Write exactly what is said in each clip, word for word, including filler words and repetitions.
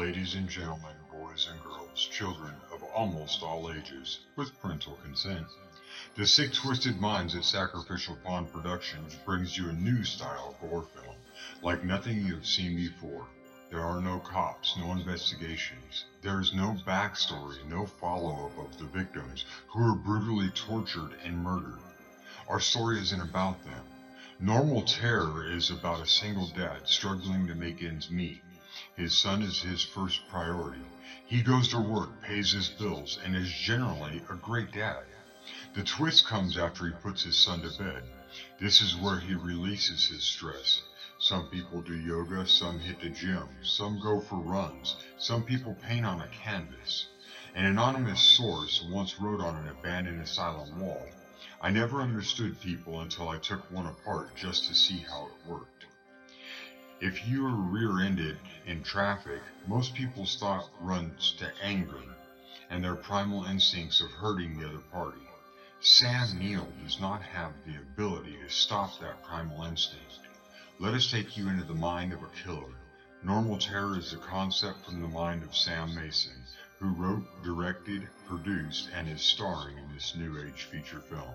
ladies and gentlemen, boys and girls, children of almost all ages, with parental consent. The Six Twisted Minds at Sacrificial Pond Productions brings you a new style of horror film, like nothing you have seen before. There are no cops, no investigations. There is no backstory, no follow-up of the victims who were brutally tortured and murdered. Our story isn't about them. Normal terror is about a single dad struggling to make ends meet. His son is his first priority. He goes to work, pays his bills, and is generally a great dad. The twist comes after he puts his son to bed. This is where he releases his stress. Some people do yoga, some hit the gym, some go for runs, some people paint on a canvas. An anonymous source once wrote on an abandoned asylum wall, "I never understood people until I took one apart just to see how it worked." If you are rear-ended in traffic, most people's thought runs to anger and their primal instincts of hurting the other party. Sam Neill does not have the ability to stop that primal instinct. Let us take you into the mind of a killer. Normal Terror is a concept from the mind of Sam Mason, who wrote, directed, produced, and is starring in this new age feature film.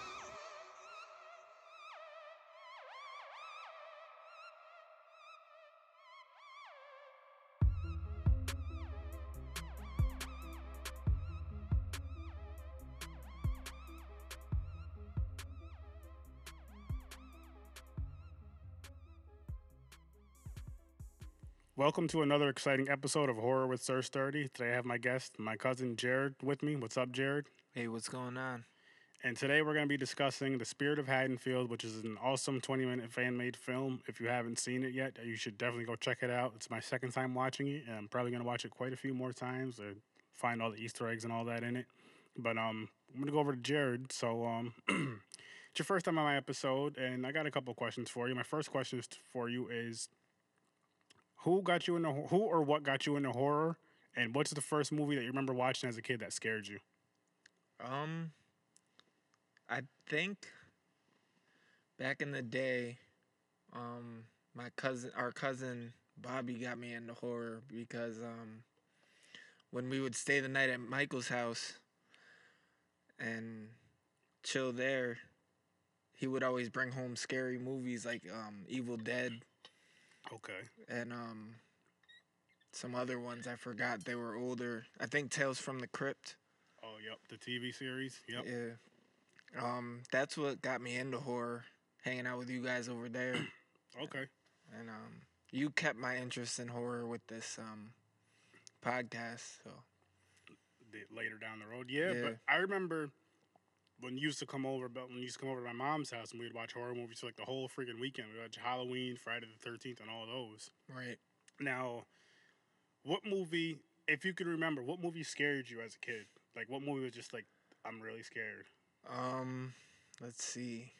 Welcome to another exciting episode of Horror with Sir Sturdy. Today I have my guest, my cousin Jared, with me. What's up, Jared? Hey, what's going on? And today we're going to be discussing The Spirit of Haddonfield, which is an awesome twenty-minute fan-made film. If you haven't seen it yet, you should definitely go check it out. It's my second time watching it, and I'm probably going to watch it quite a few more times and find all the Easter eggs and all that in it. But um, I'm going to go over to Jared. So um, it's your first time on my episode, and I got a couple questions for you. My first question for you is, Who got you into who or what got you into horror, and what's the first movie that you remember watching as a kid that scared you? Um, I think back in the day, um, my cousin, our cousin Bobby, got me into horror because um, when we would stay the night at Michael's house and chill there, he would always bring home scary movies like um, Evil Dead. Okay. And um, some other ones I forgot. They were older. I think Tales from the Crypt. Oh, yep. The T V series. Yep. Yeah. Um, that's what got me into horror, hanging out with you guys over there. Okay. And um, you kept my interest in horror with this um podcast. So later down the road, yeah. yeah. But I remember when you used to come over, but when you used to come over to my mom's house and we'd watch horror movies for like the whole freaking weekend. We'd watch Halloween, Friday the thirteenth, and all those. Right. Now, what movie, if you could remember, what movie scared you as a kid? Like, what movie was just like, I'm really scared? Um, let's see.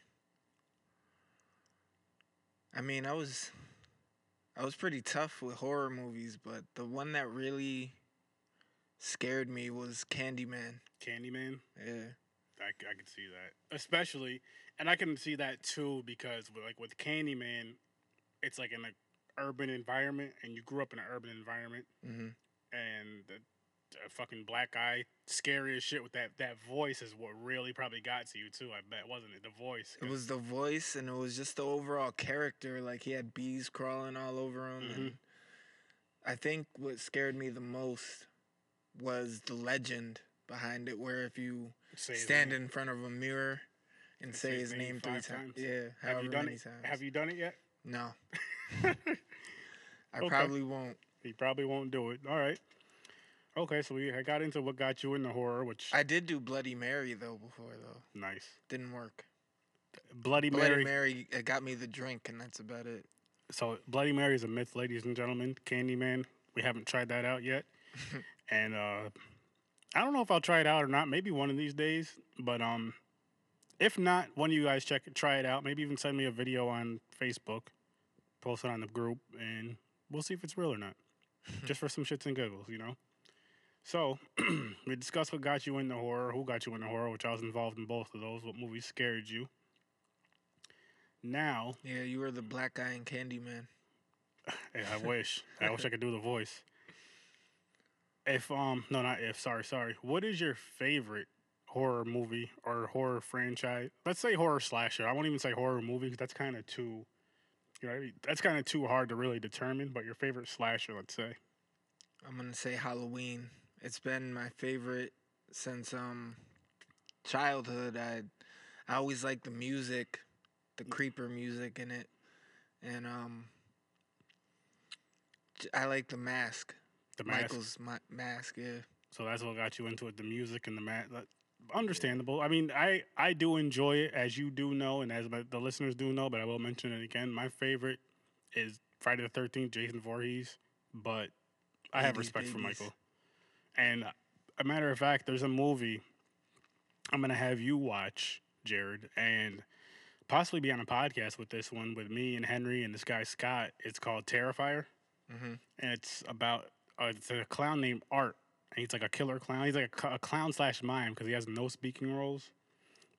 I mean, I was, I was pretty tough with horror movies, but the one that really scared me was Candyman. Candyman? Yeah. I, I can see that, especially, and I can see that too because with, like with Candyman, it's like in an urban environment, and you grew up in an urban environment, mm-hmm. and the, the fucking black guy, scary as shit with that that voice is what really probably got to you too. I bet, wasn't it? The voice. It was the voice, and it was just the overall character. Like he had bees crawling all over him, mm-hmm. and I think what scared me the most was the legend behind it, where if you say stand in front of a mirror and say, say his name three times. times. Yeah, however many times. Have you done it yet? No. I okay. probably won't. He probably won't do it. All right. Okay, so we I got into what got you into horror, which I did do Bloody Mary though before though. Nice. Didn't work. Bloody Mary. Bloody Mary it got me the drink, and that's about it. So Bloody Mary is a myth, ladies and gentlemen. Candyman, we haven't tried that out yet, and uh. I don't know if I'll try it out or not. Maybe one of these days. But um, if not, one of you guys check it, try it out. Maybe even send me a video on Facebook. Post it on the group. And we'll see if it's real or not. Just for some shits and giggles, you know? So, we discussed what got you into horror, who got you into horror, which I was involved in both of those, what movies scared you. Now... Yeah, you were the black guy in Candyman. Yeah, I wish. I wish I could do the voice. If, um... No, not if. Sorry, sorry. What is your favorite horror movie or horror franchise? Let's say horror slasher. I won't even say horror movie because that's kind of too... You know what I mean? That's kind of too hard to really determine, but your favorite slasher, let's say. I'm going to say Halloween. It's been my favorite since um, childhood. I I always liked the music, the creeper music in it, and um, I like the mask. The mask. Michael's ma- mask, yeah. So that's what got you into it—the music and the mask. Understandable. Yeah. I mean, I I do enjoy it, as you do know, and as my, the listeners do know. But I will mention it again. My favorite is Friday the thirteenth, Jason Voorhees, but I have respect babies. for Michael. And a matter of fact, there's a movie I'm going to have you watch, Jared, and possibly be on a podcast with this one with me and Henry and this guy Scott. It's called Terrifier. Mm-hmm. And it's about uh, it's a clown named Art. And he's like a killer clown. He's like a, a clown slash mime because he has no speaking roles.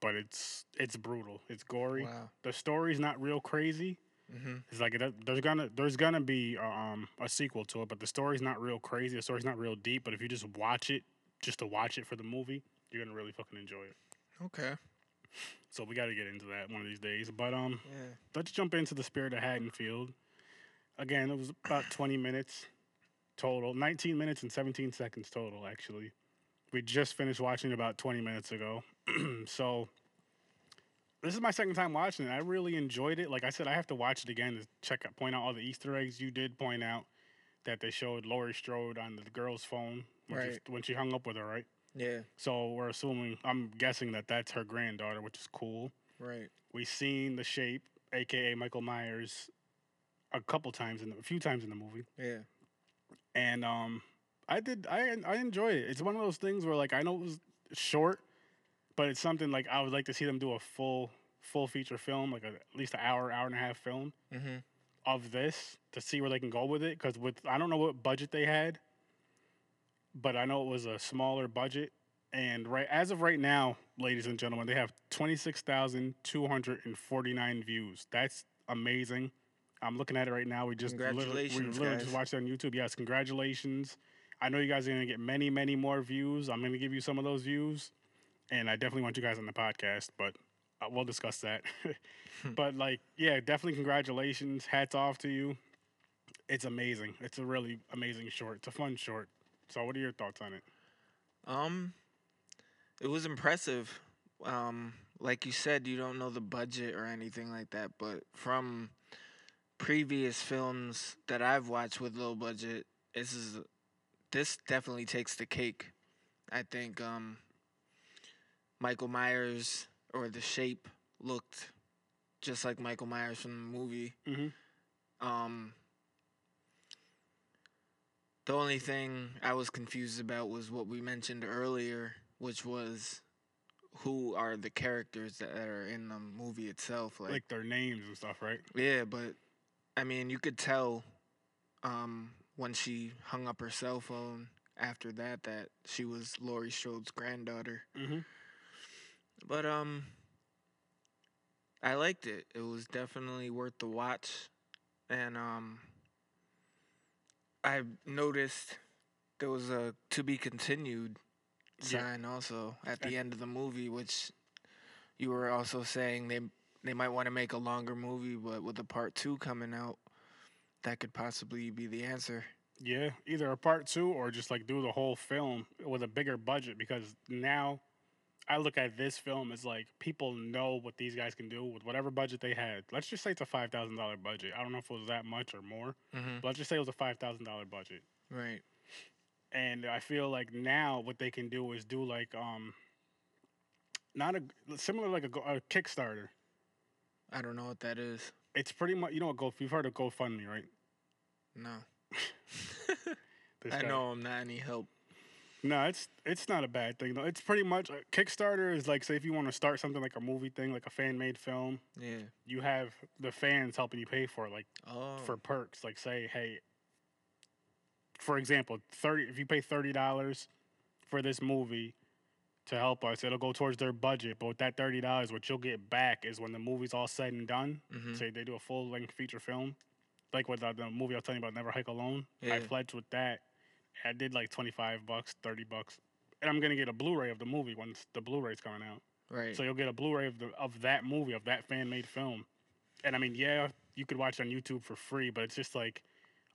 But it's it's brutal. It's gory. Wow. The story's not real crazy. Mm-hmm. It's like there's gonna there's gonna be um, a sequel to it, but the story's not real crazy. The story's not real deep. But if you just watch it, just to watch it for the movie, you're gonna really fucking enjoy it. Okay. So we got to get into that one of these days. But um, yeah. let's jump into The Spirit of Haddonfield. Again, it was about twenty minutes total, nineteen minutes and seventeen seconds total. Actually, we just finished watching about twenty minutes ago. So. This is my second time watching it. I really enjoyed it. Like I said, I have to watch it again to check out, point out all the Easter eggs. You did point out that they showed Laurie Strode on the girl's phone when, right. she, when she hung up with her, right? Yeah. So we're assuming, I'm guessing that that's her granddaughter, which is cool. Right. We've seen the shape, a k a. Michael Myers, a couple times, in the, a few times in the movie. Yeah. And um, I did, I, I enjoyed it. It's one of those things where, like, I know it was short, but it's something, like, I would like to see them do a full full feature film, like a, at least an hour, hour and a half film mm-hmm. of this to see where they can go with it. Because with I don't know what budget they had, but I know it was a smaller budget. And right as of right now, ladies and gentlemen, they have twenty-six thousand two hundred forty-nine views. That's amazing. I'm looking at it right now. We just literally, we literally just watched it on YouTube. Yes, congratulations. I know you guys are going to get many, many more views. I'm going to give you some of those views. And I definitely want you guys on the podcast, but we'll discuss that. But, like, yeah, definitely congratulations. Hats off to you. It's amazing. It's a really amazing short. It's a fun short. So what are your thoughts on it? Um, it was impressive. Um, like you said, you don't know the budget or anything like that, but from previous films that I've watched with low budget, this is this definitely takes the cake. I think, um... Michael Myers or the shape looked just like Michael Myers from the movie. Mm-hmm. Um, the only thing I was confused about was what we mentioned earlier, which was who are the characters that are in the movie itself. Like, like their names and stuff, right? Yeah, but, I mean, you could tell um, when she hung up her cell phone after that that she was Laurie Strode's granddaughter. Mm-hmm. But, um, I liked it. It was definitely worth the watch. And, um, I noticed there was a to be continued sign yeah. also at the end of the movie, which you were also saying they they might want to make a longer movie, but with a part two coming out, that could possibly be the answer. Yeah, either a part two or just, like, do the whole film with a bigger budget because now... I look at this film as, like, people know what these guys can do with whatever budget they had. Let's just say it's a five thousand dollars budget. I don't know if it was that much or more. Mm-hmm. But let's just say it was a five thousand dollars budget. Right. And I feel like now what they can do is do, like, um, not a, similar like a, a Kickstarter. I don't know what that is. It's pretty much, you know what, Go, you've heard of GoFundMe, right? No. I guy. know I'm not any help. No, it's it's not a bad thing though. It's pretty much uh, Kickstarter is like, say if you want to start something like a movie thing, like a fan made film. Yeah. You have the fans helping you pay for it, like oh. for perks. Like say, hey, for example, thirty if you pay thirty dollars for this movie to help us, it'll go towards their budget. But with that thirty dollars, what you'll get back is when the movie's all said and done. Mm-hmm. Say they do a full length feature film, like with uh, the movie I was telling you about, Never Hike Alone. Yeah. I pledged with that. I did like twenty-five bucks, thirty bucks. And I'm going to get a Blu-ray of the movie once the Blu-ray's coming out. Right. So you'll get a Blu-ray of the of that movie, of that fan-made film. And I mean, yeah, you could watch it on YouTube for free, but it's just like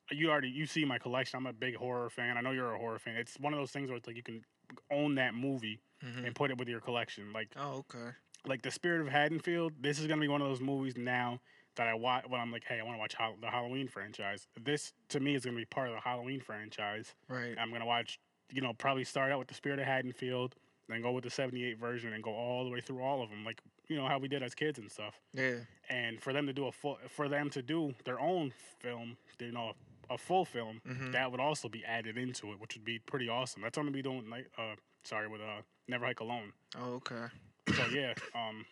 you already you see my collection. I'm a big horror fan. I know you're a horror fan. It's one of those things where it's like you can own that movie mm-hmm. and put it with your collection. Like Oh, okay. Like The Spirit of Haddonfield, this is going to be one of those movies now that I watch when I'm like, hey, I want to watch ho- the Halloween franchise. This, to me, is going to be part of the Halloween franchise. Right. I'm going to watch, you know, probably start out with The Spirit of Haddonfield, then go with the seventy-eight version and go all the way through all of them, like, you know, how we did as kids and stuff. Yeah. And for them to do a full, for them to do their own film, you know, a full film, mm-hmm. that would also be added into it, which would be pretty awesome. That's what I'm going to be doing, like, uh, sorry, with uh, Never Hike Alone. Oh, okay. So, yeah, um...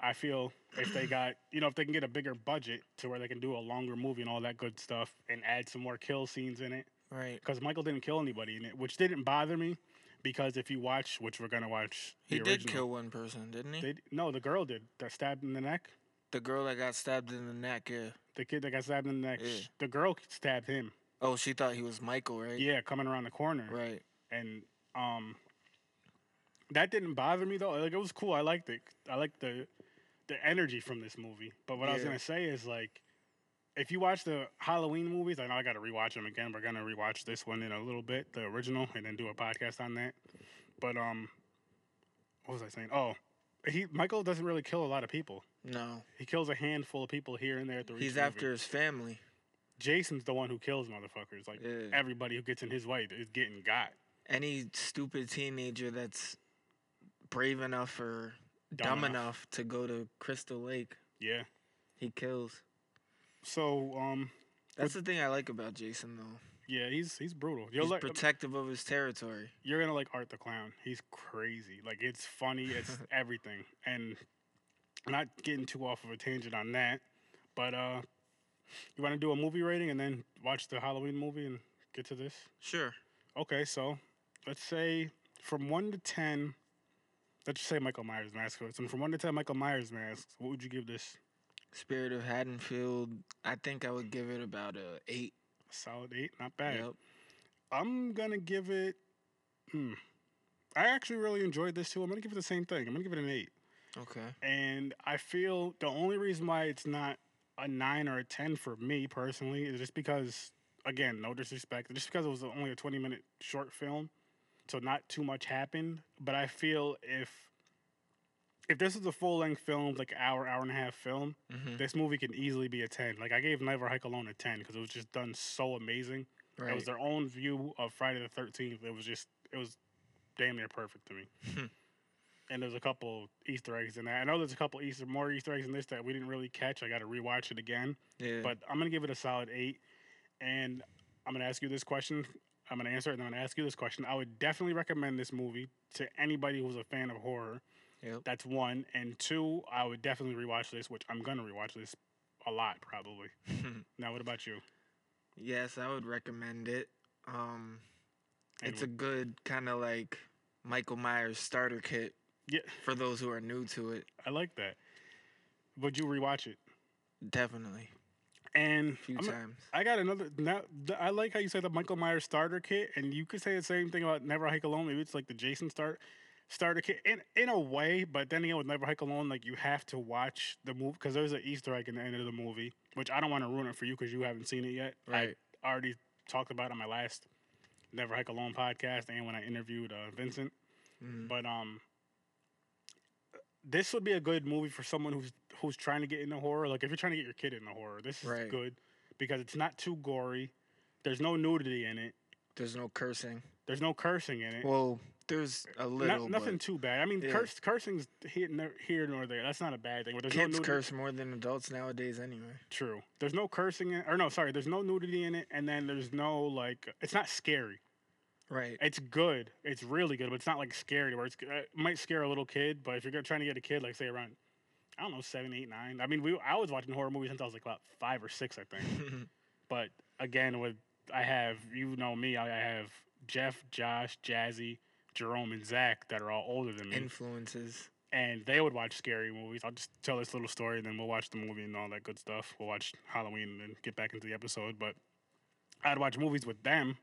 I feel if they got, you know, if they can get a bigger budget to where they can do a longer movie and all that good stuff and add some more kill scenes in it. Right. Because Michael didn't kill anybody in it, which didn't bother me because if you watch, which we're going to watch the He original, did kill one person, didn't he? They, no, the girl did. That stabbed in the neck. The girl that got stabbed in the neck, yeah. The kid that got stabbed in the neck. Yeah. The girl stabbed him. Oh, she thought he was Michael, right? Yeah, coming around the corner. Right. And, um... that didn't bother me, though. Like, it was cool. I liked it. I liked the the energy from this movie. But what yeah. I was going to say is, like, if you watch the Halloween movies, I know I got to rewatch them again. We're going to rewatch this one in a little bit, the original, and then do a podcast on that. But, um, what was I saying? Oh, he Michael doesn't really kill a lot of people. No. He kills a handful of people here and there at the He's after movie. His family. Jason's the one who kills motherfuckers. Like, yeah. everybody who gets in his way is getting got. Any stupid teenager that's brave enough or dumb, dumb enough. enough to go to Crystal Lake. Yeah. He kills. So, um... that's with, the thing I like about Jason, though. Yeah, he's he's brutal. You're he's like, protective of his territory. You're gonna like Art the Clown. He's crazy. Like, it's funny. It's everything. And I'm not getting too off of a tangent on that, but, uh, you want to do a movie rating and then watch the Halloween movie and get to this? Sure. Okay, so, let's say from one to ten... let's just say Michael Myers Masks. And from one to ten Michael Myers Masks, what would you give this? Spirit of Haddonfield, I think I would give it about a eight. A solid eight? Not bad. Yep. I'm going to give it... Hmm. I actually really enjoyed this, too. I'm going to give it the same thing. I'm going to give it an eight. Okay. And I feel the only reason why it's not a nine or a ten for me, personally, is just because, again, no disrespect, just because it was only a twenty-minute short film. So not too much happened, but I feel if if this is a full-length film, like hour, hour and a half film, mm-hmm. this movie can easily be a ten. Like, I gave Never Hike Alone a ten because it was just done so amazing. Right. It was their own view of Friday the thirteenth. It was just, it was damn near perfect to me. Hmm. And there's a couple Easter eggs in that. I know there's a couple Easter, more Easter eggs in this that we didn't really catch. I got to rewatch it again. Yeah. But I'm going to give it a solid eight, and I'm going to ask you this question. I'm going to answer it, and I'm going to ask you this question. I would definitely recommend this movie to anybody who's a fan of horror. Yep. That's one. And two, I would definitely rewatch this, which I'm going to rewatch this a lot, probably. Now, what about you? Yes, I would recommend it. Um, it's we- a good kind of like Michael Myers starter kit yeah. for those who are new to it. I like that. Would you rewatch it? Definitely. And few I'm, times. I got another. Now I like how you said the Michael Myers starter kit, and you could say the same thing about Never Hike Alone. Maybe it's like the Jason start starter kit in in a way, but then again with Never Hike Alone, like you have to watch the movie because there's an Easter egg in the end of the movie, which I don't want to ruin it for you because you haven't seen it yet. Right. I already talked about it on my last Never Hike Alone podcast, and when I interviewed uh, Vincent, mm. but um, this would be a good movie for someone who's. who's trying to get into horror. Like, if you're trying to get your kid into horror, this is right. good because it's not too gory. There's no nudity in it. There's no cursing. There's no cursing in it. Well, there's a little, not, Nothing but, too bad. I mean, yeah. curse, cursing's here, here nor there. That's not a bad thing. But there's Kids no curse more than adults nowadays anyway. True. There's no cursing in Or no, sorry. There's no nudity in it, and then there's no, like... it's not scary. Right. It's good. It's really good, but it's not like scary. Where it's, it might scare a little kid, but if you're trying to get a kid, like say around, I don't know, seven, eight, nine. I mean, we I was watching horror movies since I was like about five or six, I think. But again, with I have you know me, I have Jeff, Josh, Jazzy, Jerome, and Zach that are all older than me. Influences. And they would watch scary movies. I'll just tell this little story, and then we'll watch the movie and all that good stuff. We'll watch Halloween and then get back into the episode. But I'd watch movies with them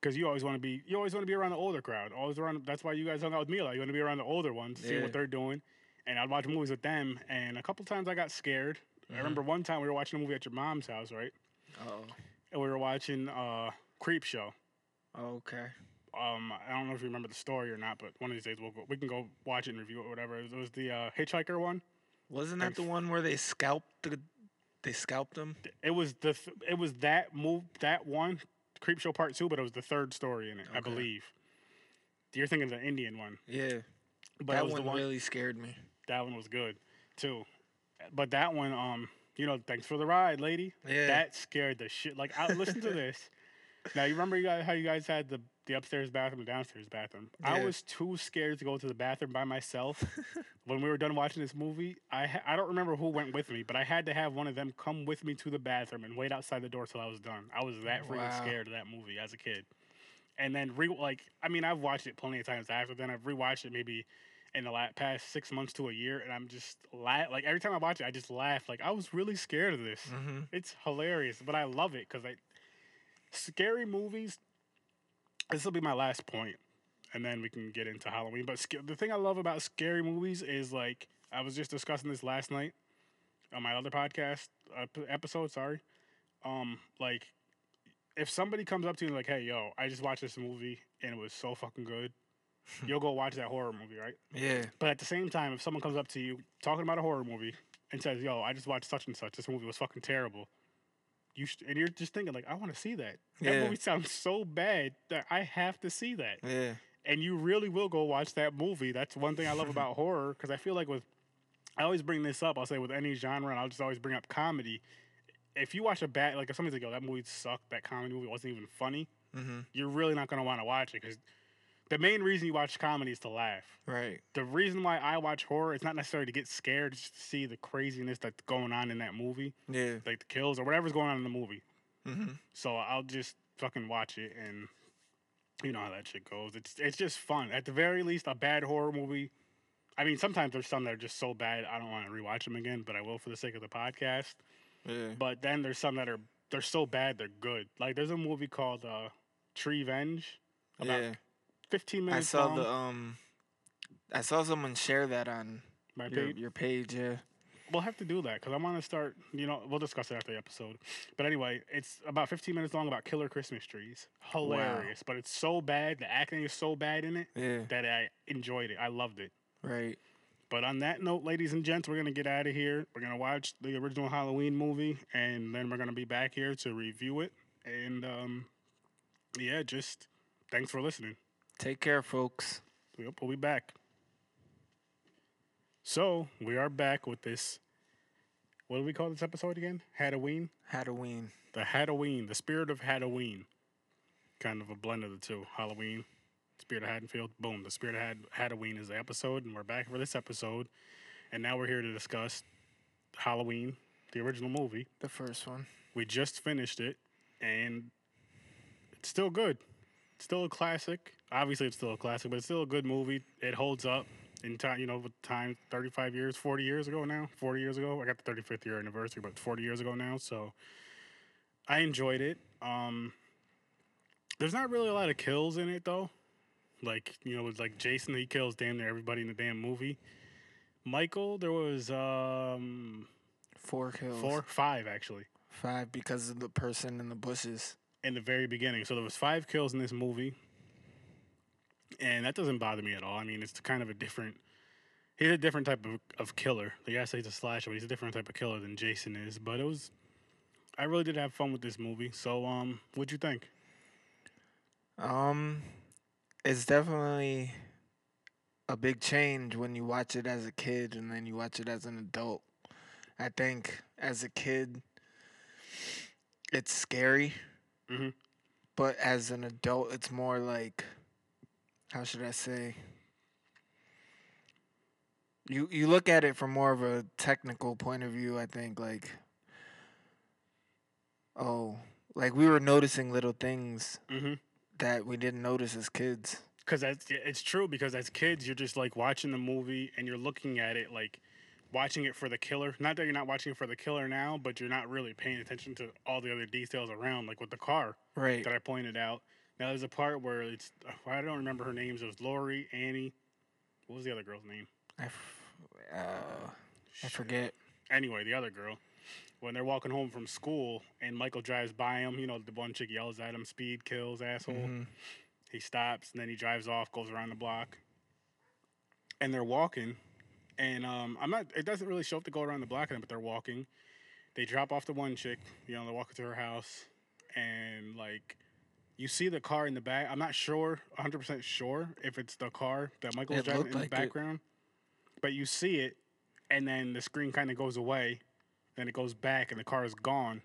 because you always want to be you always want to be around the older crowd. Always around. That's why you guys hung out with me a lot. You want to be around the older ones, yeah. see what they're doing. And I'd watch movies with them. And a couple times I got scared. Mm-hmm. I remember one time we were watching a movie at your mom's house, right? Oh. And we were watching uh, Creepshow. Okay. Um, I don't know if you remember the story or not, but one of these days we'll go, we can go watch it and review it or whatever. It was the uh, hitchhiker one. Wasn't that and the one where they scalped the, they scalped them? It was the th- it was that move that one Creepshow Part Two, but it was the third story in it, okay. I believe. You're thinking of the Indian one. Yeah, but that was one, the one really scared me. That one was good too, but that one, um, you know, thanks for the ride, lady. Yeah, that scared the shit. Like, I listened to this. Now you remember you guys, how you guys had the. The upstairs bathroom, the downstairs bathroom. Yeah. I was too scared to go to the bathroom by myself. When we were done watching this movie, I ha- I don't remember who went with me, but I had to have one of them come with me to the bathroom and wait outside the door till I was done. I was that freaking wow. scared of that movie as a kid. And then, re- like, I mean, I've watched it plenty of times after then. I've rewatched it maybe in the la- past six months to a year, and I'm just, la- like, every time I watch it, I just laugh. Like, I was really scared of this. Mm-hmm. It's hilarious, but I love it because I scary movies... This will be my last point, and then we can get into Halloween. But sc- the thing I love about scary movies is, like, I was just discussing this last night on my other podcast uh, episode, sorry. Um, like, if somebody comes up to you and like, hey, yo, I just watched this movie, and it was so fucking good, you'll go watch that horror movie, right? Yeah. But at the same time, if someone comes up to you talking about a horror movie and says, yo, I just watched such and such, this movie was fucking terrible. You sh- and you're just thinking, like, I want to see that. That yeah. movie sounds so bad that I have to see that. Yeah. And you really will go watch that movie. That's one thing I love about horror, because I feel like with... I always bring this up. I'll say with any genre, and I'll just always bring up comedy. If you watch a bad... Like, if somebody's like, yo, that movie sucked, that comedy movie wasn't even funny, mm-hmm. you're really not going to want to watch it, because the main reason you watch comedy is to laugh. Right. The reason why I watch horror, it's not necessarily to get scared, it's just to see the craziness that's going on in that movie. Yeah. Like the kills or whatever's going on in the movie. Mm-hmm. So I'll just fucking watch it, and you know how that shit goes. It's it's just fun. At the very least, a bad horror movie. I mean, sometimes there's some that are just so bad I don't want to rewatch them again, but I will for the sake of the podcast. Yeah. But then there's some that are they're so bad they're good. Like there's a movie called uh, Treevenge about yeah. fifteen minutes. I saw long. the um, I saw someone share that on my your, page. Your page, yeah. We'll have to do that because I want to start. You know, we'll discuss it after the episode. But anyway, it's about fifteen minutes long about killer Christmas trees. Hilarious, wow. But it's so bad. The acting is so bad in it yeah. that I enjoyed it. I loved it. Right. But on that note, ladies and gents, we're gonna get out of here. We're gonna watch the original Halloween movie, and then we're gonna be back here to review it. And um, yeah, just thanks for listening. Take care, folks. Yep, we'll be back. So, we are back with this. What do we call this episode again? Halloween? Halloween. The Halloween. The Spirit of Halloween. Kind of a blend of the two. Halloween. Spirit of Haddonfield. Boom. The Spirit of Had- Halloween is the episode, and we're back for this episode. And now we're here to discuss Halloween, the original movie. The first one. We just finished it, and it's still good. Still a classic. Obviously, it's still a classic, but it's still a good movie. It holds up in time, you know, with time, thirty-five years, forty years ago now, forty years ago. I got the thirty-fifth year anniversary, but forty years ago now. So I enjoyed it. Um, there's not really a lot of kills in it, though. Like, you know, it's like Jason, he kills damn near everybody in the damn movie. Michael, there was um, four kills. Four, five, actually. Five because of the person in the bushes. In the very beginning. So there was five kills in this movie. And that doesn't bother me at all. I mean, it's kind of a different... He's a different type of, of killer. Like, I say he's a slasher, but he's a different type of killer than Jason is. But it was... I really did have fun with this movie. So, um, what'd you think? Um, it's definitely a big change when you watch it as a kid and then you watch it as an adult. I think as a kid, it's scary. Mm-hmm. But as an adult, it's more like, how should I say? You you look at it from more of a technical point of view, I think, like, oh, like we were noticing little things mm-hmm. that we didn't notice as kids. Because that's it's true, because as kids, you're just like watching the movie and you're looking at it like watching it for the killer. Not that you're not watching it for the killer now, but you're not really paying attention to all the other details around, like with the car right. that I pointed out. Now, there's a part where it's, I don't remember her names. It was Laurie, Annie. What was the other girl's name? I, f- uh, I forget. Anyway, the other girl, when they're walking home from school and Michael drives by him, you know, the one chick yells at him, speed kills, asshole. Mm-hmm. He stops and then he drives off, goes around the block. And they're walking. And um, I'm not, it doesn't really show up to go around the block, but they're walking. They drop off the one chick, you know, they're walking to her house. And like, you see the car in the back. I'm not sure, one hundred percent sure if it's the car that Michael was driving in the background. But you see it, and then the screen kind of goes away, then it goes back, and the car is gone,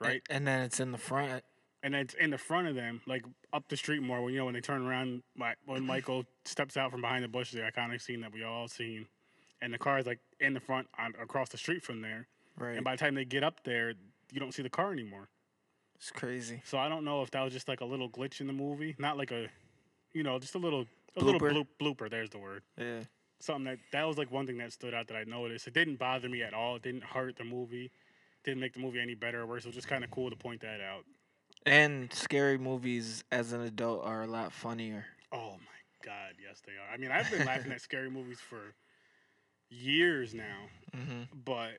right? And, and then it's in the front. And it's in the front of them, like up the street more. When you know when they turn around, when Michael steps out from behind the bush, the iconic scene that we all seen, and the car is like in the front on, across the street from there. Right. And by the time they get up there, you don't see the car anymore. It's crazy. So I don't know if that was just like a little glitch in the movie, not like a, you know, just a little a blooper. little bloop, blooper. There's the word. Yeah. Something that, that was like one thing that stood out that I noticed. It didn't bother me at all. It didn't hurt the movie. Didn't make the movie any better or worse. It was just kind of cool to point that out. And scary movies as an adult are a lot funnier. Oh, my God. Yes, they are. I mean, I've been laughing at scary movies for years now. Mm-hmm. But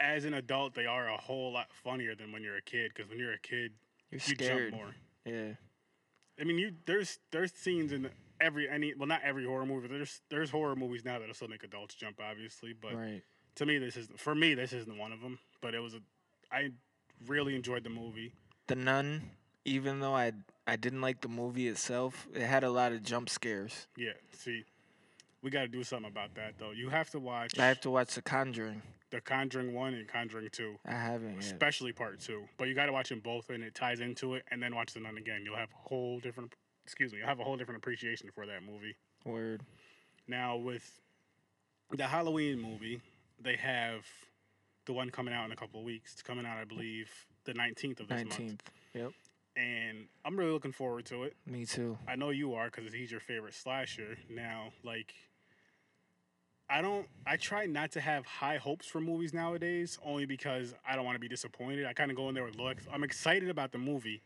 as an adult, they are a whole lot funnier than when you're a kid. Because when you're a kid, you're you scared. jump more. Yeah. I mean, you there's there's scenes in the, Every any well not every horror movie. But there's there's horror movies now that'll still make adults jump, obviously. But right. to me, this isn't for me. This isn't one of them. But it was a I really enjoyed the movie. The Nun, even though I I didn't like the movie itself, it had a lot of jump scares. Yeah, see, we got to do something about that though. You have to watch. I have to watch The Conjuring. The Conjuring one and Conjuring two. I haven't. Especially yet. Part two, but you got to watch them both, and it ties into it, and then watch The Nun again. You'll have a whole different. Excuse me, I have a whole different appreciation for that movie. Word. Now, with the Halloween movie, they have the one coming out in a couple of weeks. It's coming out, I believe, the nineteenth of this nineteenth. Month. Yep. And I'm really looking forward to it. Me too. I know you are because he's your favorite slasher. Now, like, I don't, I try not to have high hopes for movies nowadays only because I don't want to be disappointed. I kind of go in there with low, I'm excited about the movie.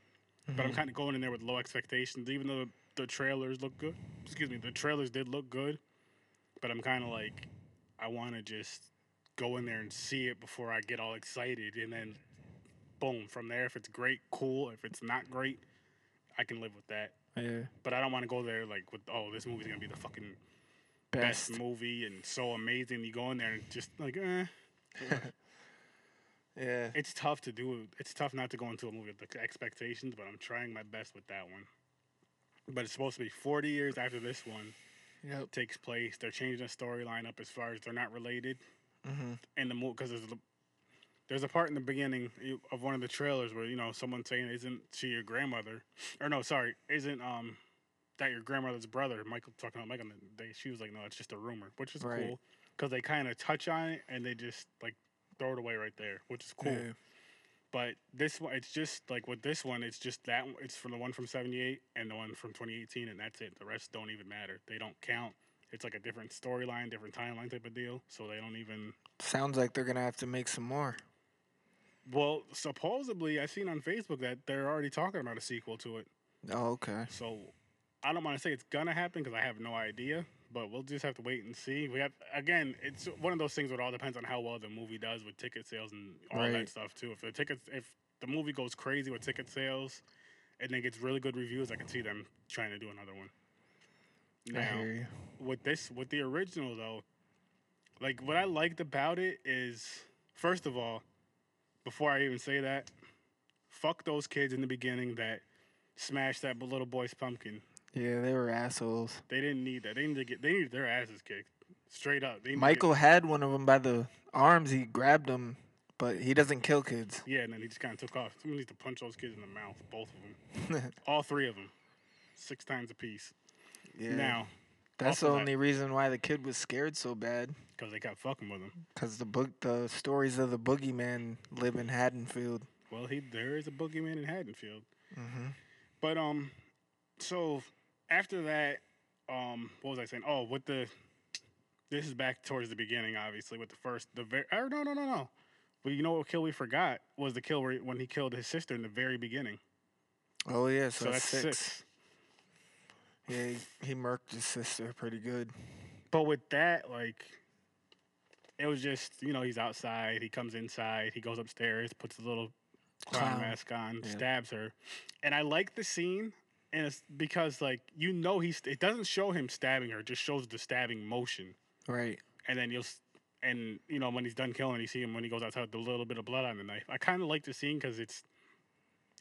But I'm kind of going in there with low expectations, even though the, the trailers look good. Excuse me, the trailers did look good. But I'm kind of like, I want to just go in there and see it before I get all excited. And then, boom, from there, if it's great, cool. If it's not great, I can live with that. Yeah. But I don't want to go there like, with oh, this movie's going to be the fucking best. best movie and so amazing. You go in there and just like, eh. Yeah, it's tough to do. It's tough not to go into a movie with the expectations, but I'm trying my best with that one. But it's supposed to be forty years after this one yep. takes place. They're changing the storyline up as far as they're not related. Mm-hmm. And the movie because there's a, there's a part in the beginning of one of the trailers where you know someone's saying, "Isn't she your grandmother?" Or no, sorry, isn't um that your grandmother's brother? Michael talking about Michael. They she was like, "No, it's just a rumor," which is right. cool because they kind of touch on it and they just like. Throw it away right there, which is cool. Yeah. But this one, it's just like with this one, it's just that it's from the one from seventy-eight and the one from twenty eighteen, and that's it. The rest don't even matter. They don't count. It's like a different storyline, different timeline type of deal. So they don't even. Sounds like they're gonna have to make some more. Well, supposedly I've seen on Facebook that they're already talking about a sequel to it. Oh, okay. So I don't want to say it's gonna happen because I have no idea. But we'll just have to wait and see. We have again. It's one of those things where it all depends on how well the movie does with ticket sales and all right. that stuff too. If the tickets, if the movie goes crazy with ticket sales, and then gets really good reviews, I can see them trying to do another one. Now, I hear you. With this, with the original though, like what I liked about it is, first of all, before I even say that, fuck those kids in the beginning that smashed that little boy's pumpkin. Yeah, they were assholes. They didn't need that. They needed to get. They needed their asses kicked, straight up. They Michael had one of them by the arms. He grabbed him But he doesn't kill kids. Yeah, and then he just kind of took off. Someone needs to punch those kids in the mouth, both of them. All three of them. Six times apiece. Yeah. Now, that's the only that, reason why the kid was scared so bad. Because they kept fucking with him. Because the book, the stories of the boogeyman live in Haddonfield. Well, he there is a boogeyman in Haddonfield. Mm-hmm. But, um, so after that, um, what was I saying? Oh, what the, this is back towards the beginning, obviously, with the first, the very, oh, no, no, no, no. Well, you know what kill we forgot was the kill where he, when he killed his sister in the very beginning. Oh, yeah, so, so that's six. six. Yeah, he, he murked his sister pretty good. But with that, like, it was just, you know, he's outside, he comes inside, he goes upstairs, puts a little clown, clown. mask on, yeah. stabs her. And I like the scene, and it's because, like, you know, he's, it doesn't show him stabbing her, it just shows the stabbing motion. Right. And then you'll... And, you know, when he's done killing, you see him when he goes outside with a little bit of blood on the knife. I kind of like the scene because it's,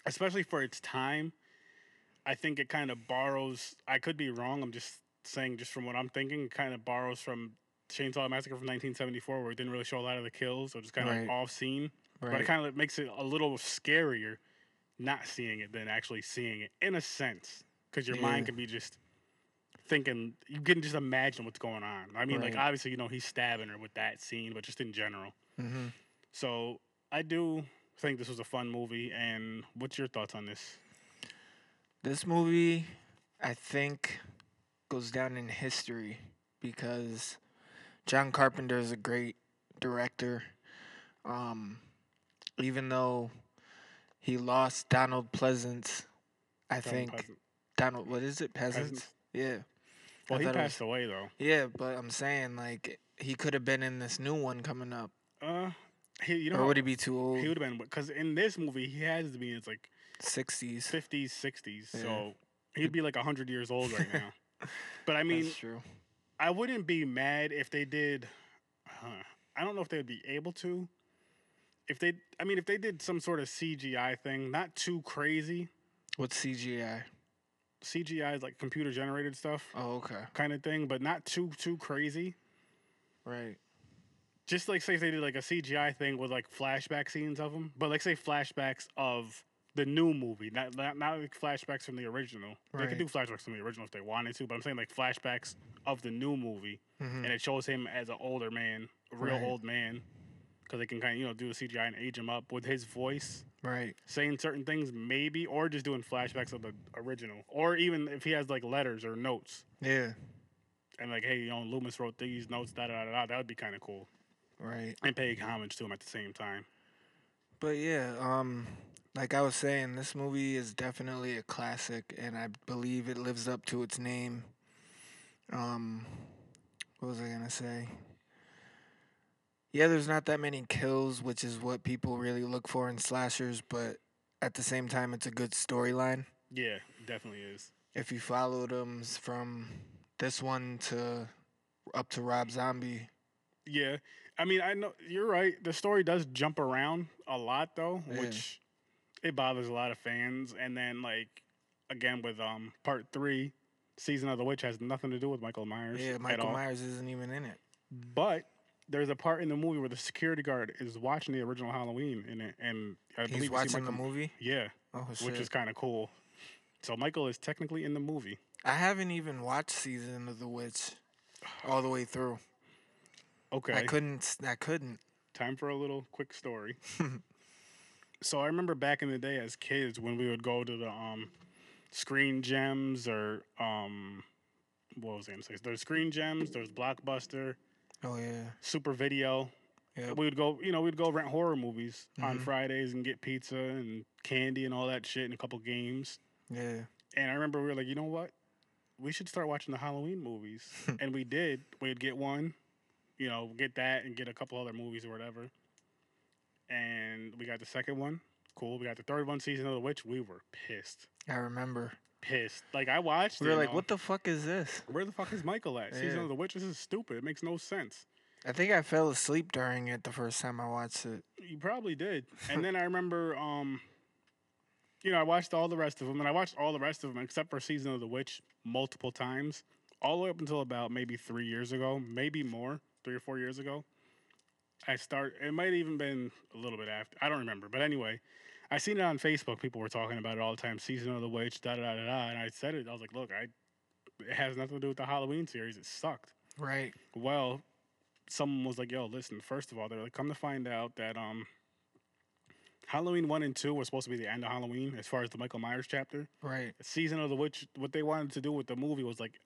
especially for its time, I think it kind of borrows, I could be wrong, I'm just saying just from what I'm thinking, it kind of borrows from Chainsaw Massacre from nineteen seventy-four where it didn't really show a lot of the kills, so just kind of right. like off scene. Right. But it kind of makes it a little scarier not seeing it than actually seeing it, in a sense, because your yeah. mind can be just... thinking, you can just imagine what's going on. I mean, right. like, obviously, you know, he's stabbing her with that scene, but just in general. Mm-hmm. So I do think this was a fun movie, and what's your thoughts on this? This movie, I think, goes down in history because John Carpenter is a great director. Um, even though he lost Donald Pleasance, I Donald think... Pleasant. Donald, what is it? Peasants? Peasants. Yeah. Well, I he passed was, away, though. Yeah, but I'm saying, like, he could have been in this new one coming up. Uh, he, you know, or would he be too old? He would have been, because in this movie, he has to be in his, like, sixties. fifties, sixties. Yeah. So he'd be, like, one hundred years old right now. But, I mean, that's true. I wouldn't be mad if they did, huh, I don't know if they would be able to. If they, I mean, if they did some sort of C G I thing, not too crazy. What's C G I? C G I is like computer generated stuff. Oh, okay. Kind of thing, but not too too crazy. Right. Just like say if they did like a C G I thing with like flashback scenes of them, but like say flashbacks of the new movie, not not, not like flashbacks from the original. Right. They could do flashbacks from the original if they wanted to, but I'm saying like flashbacks of the new movie, mm-hmm. and it shows him as an older man, a real right. old man, because they can kind of you know do a C G I and age him up with his voice. Right. Saying certain things, maybe, or just doing flashbacks of the original. Or even if he has, like, letters or notes. Yeah. And, like, hey, you know, Loomis wrote these notes, da-da-da-da. That would be kind of cool. Right. And paying homage to him at the same time. But, yeah, um, like I was saying, this movie is definitely a classic, and I believe it lives up to its name. Um, what was I going to say? Yeah, there's not that many kills, which is what people really look for in slashers, but at the same time, it's a good storyline. Yeah, definitely is. If you followed them from this one to up to Rob Zombie. Yeah. I mean, I know you're right. The story does jump around a lot, though, yeah. which it bothers a lot of fans. And then, like, again, with um part three, Season of the Witch has nothing to do with Michael Myers. Yeah, Michael Myers isn't even in it. But... there's a part in the movie where the security guard is watching the original Halloween, and and I he's believe watching Michael, the movie. Yeah, oh, shit. Which is kind of cool. So Michael is technically in the movie. I haven't even watched Season of the Witch all the way through. Okay, I couldn't. I couldn't. Time for a little quick story. So I remember back in the day as kids when we would go to the um, Screen Gems or um, what was I gonna say? There's Screen Gems. There's Blockbuster. Oh, yeah. Super Video. Yep. We would go, you know, we'd go rent horror movies mm-hmm. on Fridays and get pizza and candy and all that shit and a couple games. Yeah. And I remember we were like, you know what? We should start watching the Halloween movies. And we did. We'd get one, you know, get that and get a couple other movies or whatever. And we got the second one. Cool. We got the third one, Season of the Witch. We were pissed. I remember. Pissed. Like, I watched we were it. We're like, know, what the fuck is this? Where the fuck is Michael at? Yeah. Season of the Witch? This is stupid. It makes no sense. I think I fell asleep during it the first time I watched it. You probably did. And then I remember, um, you know, I watched all the rest of them, and I watched all the rest of them except for Season of the Witch multiple times, all the way up until about maybe three years ago, maybe more, three or four years ago. I start, it might even been a little bit after, I don't remember, but anyway, I seen it on Facebook. People were talking about it all the time. Season of the Witch, da da da da. And I said it. I was like, look, I it has nothing to do with the Halloween series. It sucked. Right. Well, someone was like, yo, listen. First of all, they're like, come to find out that um, Halloween one and two were supposed to be the end of Halloween as far as the Michael Myers chapter. Right. Season of the Witch. What they wanted to do with the movie was like,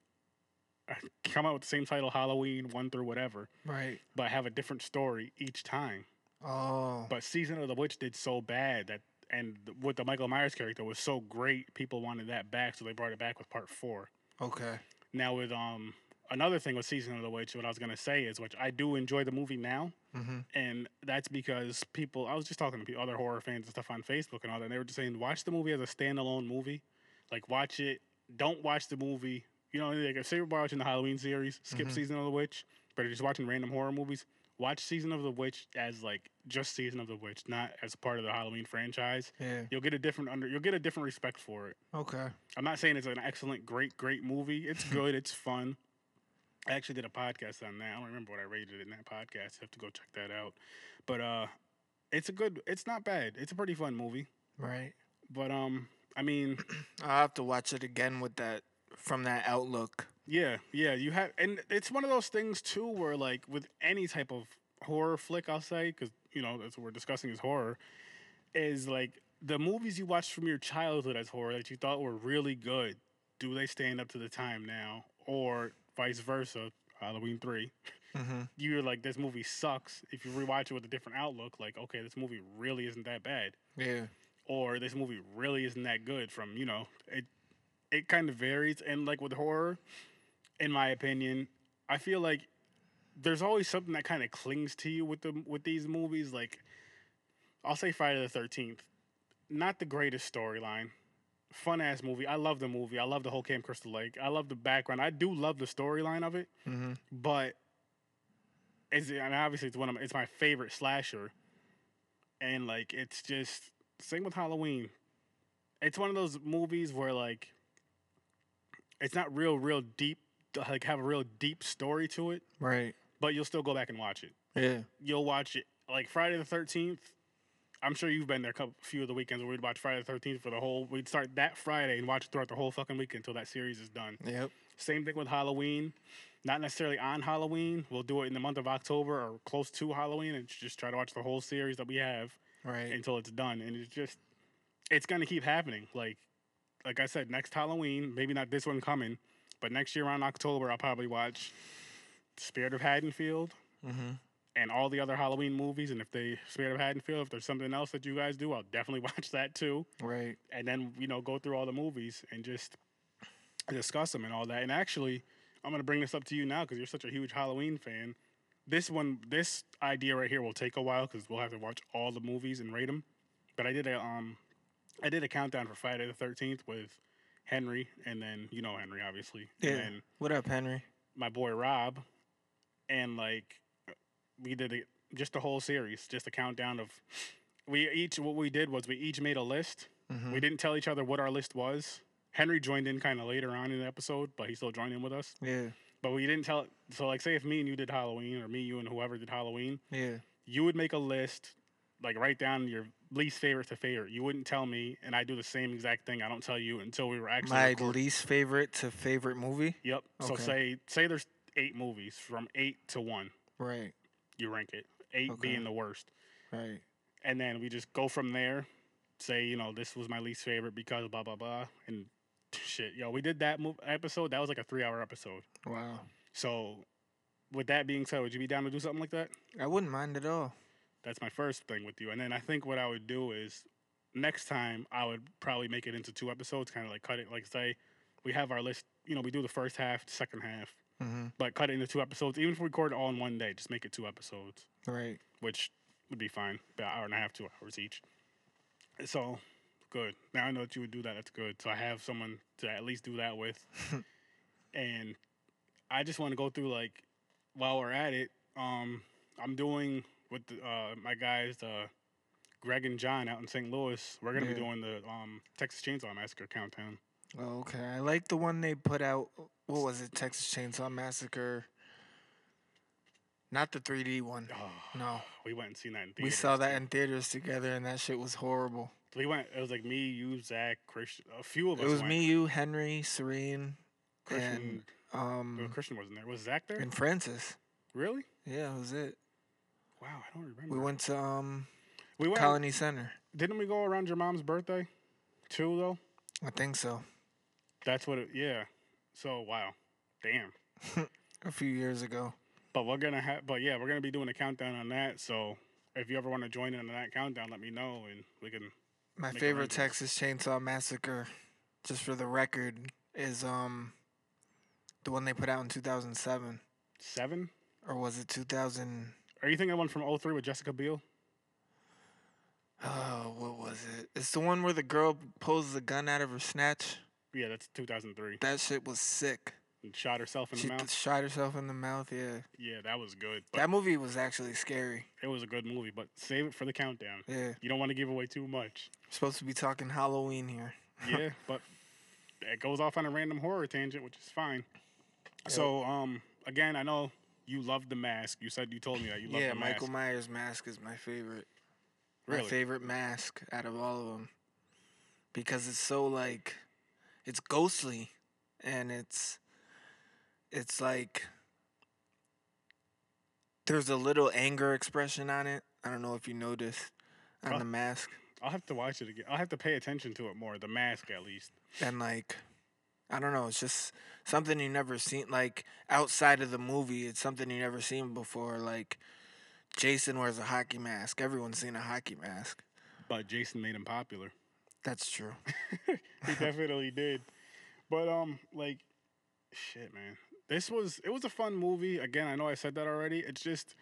come out with the same title, Halloween one through whatever. Right. But have a different story each time. Oh. But Season of the Witch did so bad that. And with the Michael Myers character was so great, people wanted that back, so they brought it back with part four. Okay. Now with um another thing with Season of the Witch, what I was gonna say is, which I do enjoy the movie now, mm-hmm. and that's because people. I was just talking to other horror fans and stuff on Facebook and all that. And they were just saying, watch the movie as a standalone movie, like watch it. Don't watch the movie. You know, like say we're watching the Halloween series, skip mm-hmm. Season of the Witch, but just watching random horror movies. Watch Season of the Witch as like just Season of the Witch, not as part of the Halloween franchise. Yeah. You'll get a different under you'll get a different respect for it. Okay. I'm not saying it's an excellent, great, great movie. It's good, it's fun. I actually did a podcast on that. I don't remember what I rated it in that podcast. You have to go check that out. But uh it's a good it's not bad. It's a pretty fun movie. Right. But um I mean I'll have to watch it again with that from that outlook. Yeah, yeah, you have, and it's one of those things too, where like with any type of horror flick, I'll say, because you know that's what we're discussing is horror, is like the movies you watched from your childhood as horror that you thought were really good, do they stand up to the time now, or vice versa? Halloween three, mm-hmm. you're like this movie sucks. If you rewatch it with a different outlook, like okay, this movie really isn't that bad. Yeah, or this movie really isn't that good. From you know, it it kind of varies, and like with horror. In my opinion, I feel like there's always something that kind of clings to you with the with these movies. Like, I'll say Friday the thirteenth. Not the greatest storyline. Fun-ass movie. I love the movie. I love the whole Camp Crystal Lake. I love the background. I do love the storyline of it. Mm-hmm. But, it's, I mean, obviously, it's one of my, it's my favorite slasher. And, like, it's just... Same with Halloween. It's one of those movies where, like, it's not real, real deep. Like have a real deep story to it, right? But you'll still go back and watch it. Yeah, you'll watch it like Friday the thirteenth. I'm sure you've been there a couple, few of the weekends where we'd watch Friday the thirteenth for the whole. We'd start that Friday and watch it throughout the whole fucking weekend until that series is done. Yep. Same thing with Halloween. Not necessarily on Halloween. We'll do it in the month of October or close to Halloween and just try to watch the whole series that we have right until it's done. And it's just, it's gonna keep happening. Like, like I said, next Halloween, maybe not this one coming. But next year around October, I'll probably watch The Spirit of Haddonfield mm-hmm. and all the other Halloween movies. And if they Spirit of Haddonfield, if there's something else that you guys do, I'll definitely watch that too. Right. And then, you know, go through all the movies and just discuss them and all that. And actually, I'm going to bring this up to you now because you're such a huge Halloween fan. This one, this idea right here will take a while because we'll have to watch all the movies and rate them. But I did a, um, I did a countdown for Friday the thirteenth with Henry, and then, you know Henry, obviously. Yeah. And then what up, Henry? My boy, Rob. And, like, we did a, just the whole series, just a countdown of... we each. What we did was we each made a list. Mm-hmm. We didn't tell each other what our list was. Henry joined in kind of later on in the episode, but he still joined in with us. Yeah. But we didn't tell... So, like, say if me and you did Halloween, or me, you, and whoever did Halloween, yeah, you would make a list, like, write down your... least favorite to favorite. You wouldn't tell me, and I do the same exact thing. I don't tell you until we were actually my recording. Least favorite to favorite movie. Yep. Okay. So say say there's eight movies from eight to one. Right. You rank it. Eight okay. being the worst. Right. And then we just go from there. Say you know this was my least favorite because blah blah blah and shit. Yo, we did that mo- episode. That was like a three hour episode. Wow. So, with that being said, would you be down to do something like that? I wouldn't mind at all. That's my first thing with you. And then I think what I would do is next time I would probably make it into two episodes, kind of like cut it. Like say we have our list, you know, we do the first half, the second half, mm-hmm. but cut it into two episodes. Even if we record it all in one day, just make it two episodes. Right. Which would be fine. About an hour and a half, two hours each. So good. Now I know that you would do that. That's good. So I have someone to at least do that with. And I just want to go through like, while we're at it, um, I'm doing... with the, uh, my guys, uh, Greg and John out in Saint Louis, we're going to yeah. be doing the um, Texas Chainsaw Massacre countdown. Oh, okay. I like the one they put out. What was it? Texas Chainsaw Massacre Not the three D one. Oh, no. We went and seen that in theaters. We saw that in theaters together, and that shit was horrible. We went. It was like me, you, Zach, Christian, a few of us. It was went. me, you, Henry, Serene, Christian. And, um, well, Christian wasn't there. Was Zach there? And Francis. Really? Yeah, that was it. Wow, I don't remember. We that. went to um, we went, Colony Center. Didn't we go around your mom's birthday, too? Though. I think so. That's what. It, yeah. So wow, damn. A few years ago. But we're gonna have, but yeah, we're gonna be doing a countdown on that. So if you ever want to join in on that countdown, let me know and we can. My favorite Texas Chainsaw Massacre, just for the record, is um, the one they put out in two thousand seven. Seven? Or was it two thousand? Are you thinking the one from oh three with Jessica Biel? Oh, what was it? It's the one where the girl pulls the gun out of her snatch. Yeah, that's two thousand three. That shit was sick. And shot herself in she the mouth. Shot herself in the mouth, yeah. Yeah, that was good. That movie was actually scary. It was a good movie, but save it for the countdown. Yeah. You don't want to give away too much. We're supposed to be talking Halloween here. Yeah, but it goes off on a random horror tangent, which is fine. Yep. So, um, again, I know you love The Mask. You said you told me that you love yeah, The Mask. Yeah, Michael Myers' Mask is my favorite. Really? My favorite mask out of all of them. Because it's so, like, it's ghostly, and it's... It's like there's a little anger expression on it. I don't know if you noticed on I'll, the mask. I'll have to watch it again. I'll have to pay attention to it more, the mask at least. And like, I don't know, it's just something you never seen. Like outside of the movie, it's something you never seen before. Like Jason wears a hockey mask. Everyone's seen a hockey mask. But Jason made him popular. That's true. He definitely did. But um, like, shit, man. This was, it was a fun movie. Again, I know I said that already. It's just,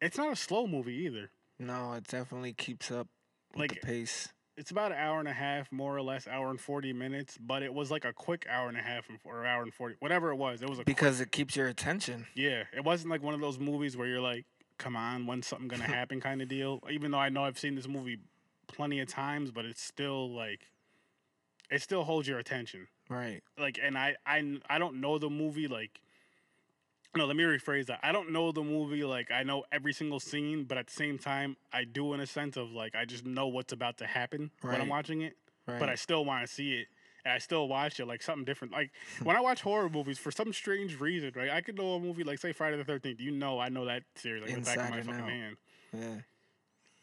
it's not a slow movie either. No, it definitely keeps up with like, the pace. It's about an hour and a half, more or less, hour and forty minutes. But it was like a quick hour and a half or hour and forty, whatever it was. It was a Because quick, it keeps your attention. Yeah. It wasn't like one of those movies where you're like, come on, when's something going to happen kind of deal. Even though I know I've seen this movie plenty of times, but it's still like, it still holds your attention. Right. Like, and I, I, I don't know the movie, like, no, let me rephrase that. I don't know the movie, like, I know every single scene, but at the same time, I do in a sense of, like, I just know what's about to happen right. when I'm watching it, right. but I still want to see it, and I still watch it, like, something different. Like, when I watch horror movies, for some strange reason, right, I could know a movie, like, say, Friday the thirteenth, you know I know that series, like, Inside the back of my fucking out. hand. Yeah.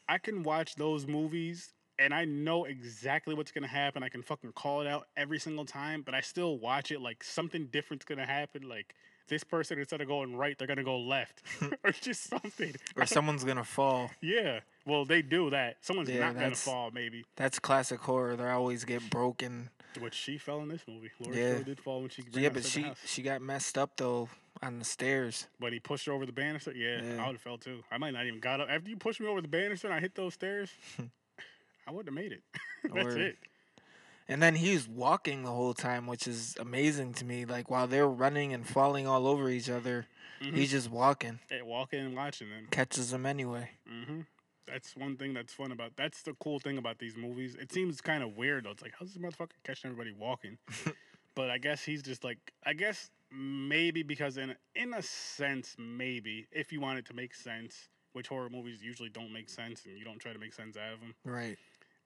I can watch those movies... And I know exactly what's going to happen. I can fucking call it out every single time, but I still watch it like something different's going to happen. Like this person, instead of going right, they're going to go left or just something. Or someone's going to fall. Yeah. Well, they do that. Someone's yeah, not going to fall, maybe. That's classic horror. They always get broken. Which she fell in this movie. Laurie yeah. Strode did fall when she ran Yeah, but she, she got messed up, though, on the stairs. When he pushed her over the banister? Yeah, yeah. I would have fell, too. I might not even got up. After you pushed me over the banister and I hit those stairs... I wouldn't have made it. That's or, it. And then he's walking the whole time, which is amazing to me. Like, while they're running and falling all over each other, mm-hmm. he's just walking. Yeah, walking and watching them. Catches them anyway. Mm-hmm. That's one thing that's fun about... That's the cool thing about these movies. It seems kind of weird, though. It's like, how's this motherfucker catching everybody walking? But I guess he's just like... I guess maybe because in, in a sense, maybe, if you want it to make sense, which horror movies usually don't make sense, and you don't try to make sense out of them. Right.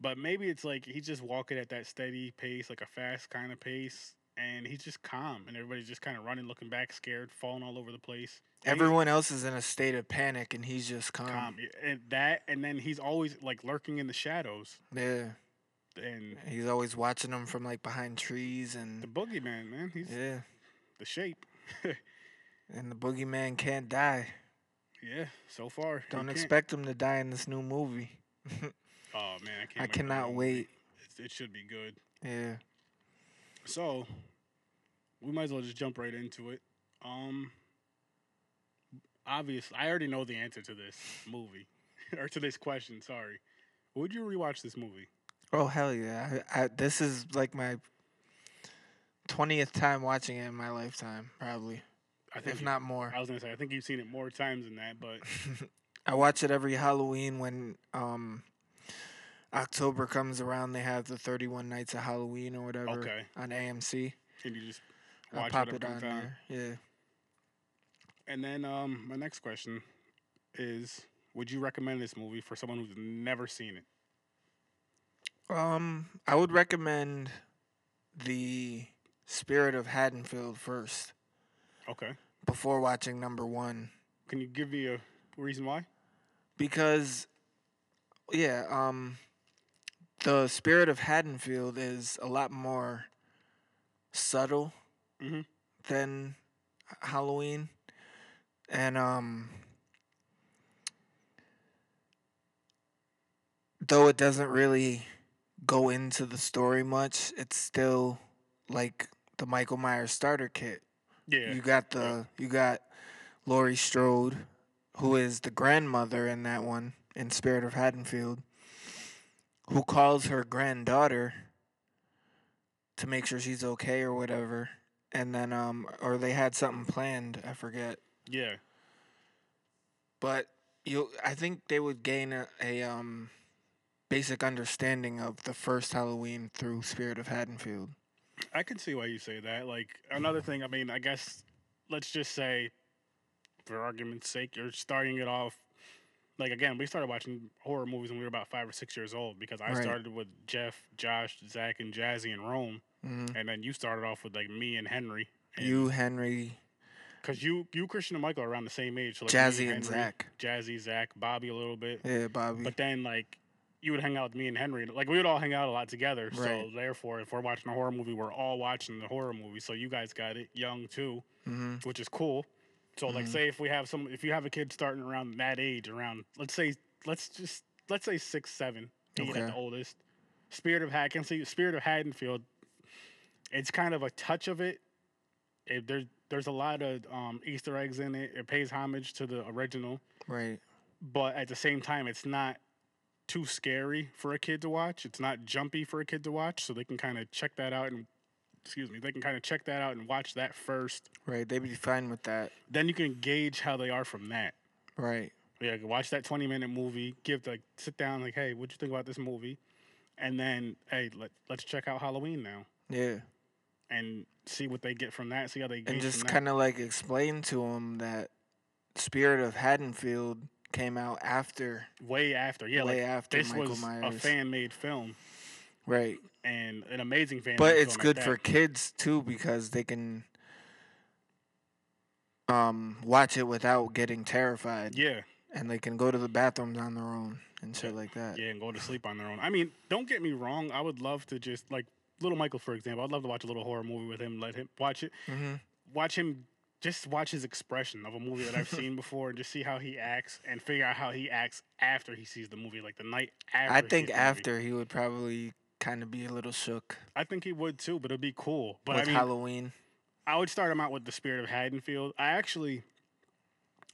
But maybe it's like he's just walking at that steady pace, like a fast kind of pace, and he's just calm, and everybody's just kind of running, looking back, scared, falling all over the place. Everyone else is in a state of panic, and he's just calm. calm. And that, and then he's always, like, lurking in the shadows. Yeah. And he's always watching them from, like, behind trees. And the boogeyman, man. He's yeah. the shape. And the boogeyman can't die. Yeah, so far. Don't expect him to die in this new movie. Oh, man, I can't I cannot wait. It, it should be good. Yeah. So, we might as well just jump right into it. Um, obviously, I already know the answer to this movie. Or to this question, sorry. Would you rewatch this movie? Oh, hell yeah. I, I, this is like my twentieth time watching it in my lifetime, probably. I think if you, not more. I was going to say, I think you've seen it more times than that, but... I watch it every Halloween when... Um, October comes around, they have the thirty-one Nights of Halloween or whatever okay. on A M C. And you just watch I pop it on there. Yeah. And then um, my next question is, would you recommend this movie for someone who's never seen it? Um, I would recommend The Spirit of Haddonfield first. Okay. Before watching number one. Can you give me a reason why? Because, yeah, um, The Spirit of Haddonfield is a lot more subtle mm-hmm. than Halloween. And um, though it doesn't really go into the story much, it's still like the Michael Myers starter kit. Yeah. You got the yeah. you got Laurie Strode, who is the grandmother in that one, in Spirit of Haddonfield, who calls her granddaughter to make sure she's okay or whatever. And then um or they had something planned, I forget. Yeah. But you I think they would gain a, a um basic understanding of the first Halloween through Spirit of Haddonfield. I can see why you say that. Like, another thing, I mean, I guess, let's just say, for argument's sake, you're starting it off. Like, again, we started watching horror movies when we were about five or six years old, because I right. started with Jeff, Josh, Zach, and Jazzy and Rome. Mm-hmm. And then you started off with, like, me and Henry. And you, Henry. Because you, you, Christian, and Michael are around the same age. So like Jazzy Henry, and Zach. Jazzy, Zach, Bobby a little bit. Yeah, Bobby. But then, like, you would hang out with me and Henry. Like, we would all hang out a lot together. Right. So, therefore, if we're watching a horror movie, we're all watching the horror movie. So, you guys got it young, too, mm-hmm. which is cool. So, mm-hmm. like, say if we have some, if you have a kid starting around that age, around, let's say, let's just, let's say six, seven, eight okay. at the oldest. Spirit of Hack, and see, Spirit of Haddonfield, it's kind of a touch of it. it there, there's a lot of um, Easter eggs in it. It pays homage to the original. Right. But at the same time, it's not too scary for a kid to watch. It's not jumpy for a kid to watch, so they can kind of check that out and excuse me, they can kind of check that out and watch that first. Right, they'd be fine with that. Then you can gauge how they are from that. Right. Yeah, watch that twenty-minute movie, give like sit down like, "Hey, what'd you think about this movie?" And then, "Hey, let, let's check out Halloween now." Yeah. And see what they get from that, see how they gauge and just kind of like explain to them that Spirit of Haddonfield came out after. Way after. Yeah, way like after this Michael was Myers. A fan-made film. Right. And an amazing fan-made film. But it's good like for kids, too, because they can um, watch it without getting terrified. Yeah. And they can go to the bathrooms on their own and shit yeah. like that. Yeah, and go to sleep on their own. I mean, don't get me wrong. I would love to just, like, little Michael, for example. I'd love to watch a little horror movie with him, let him watch it. Mm-hmm. Watch him. Just watch his expression of a movie that I've seen before and just see how he acts and figure out how he acts after he sees the movie, like the night after. I think after he would probably kind of be a little shook. I think he would too, but it'd be cool. But with I mean, Halloween. I would start him out with The Spirit of Haddonfield. I actually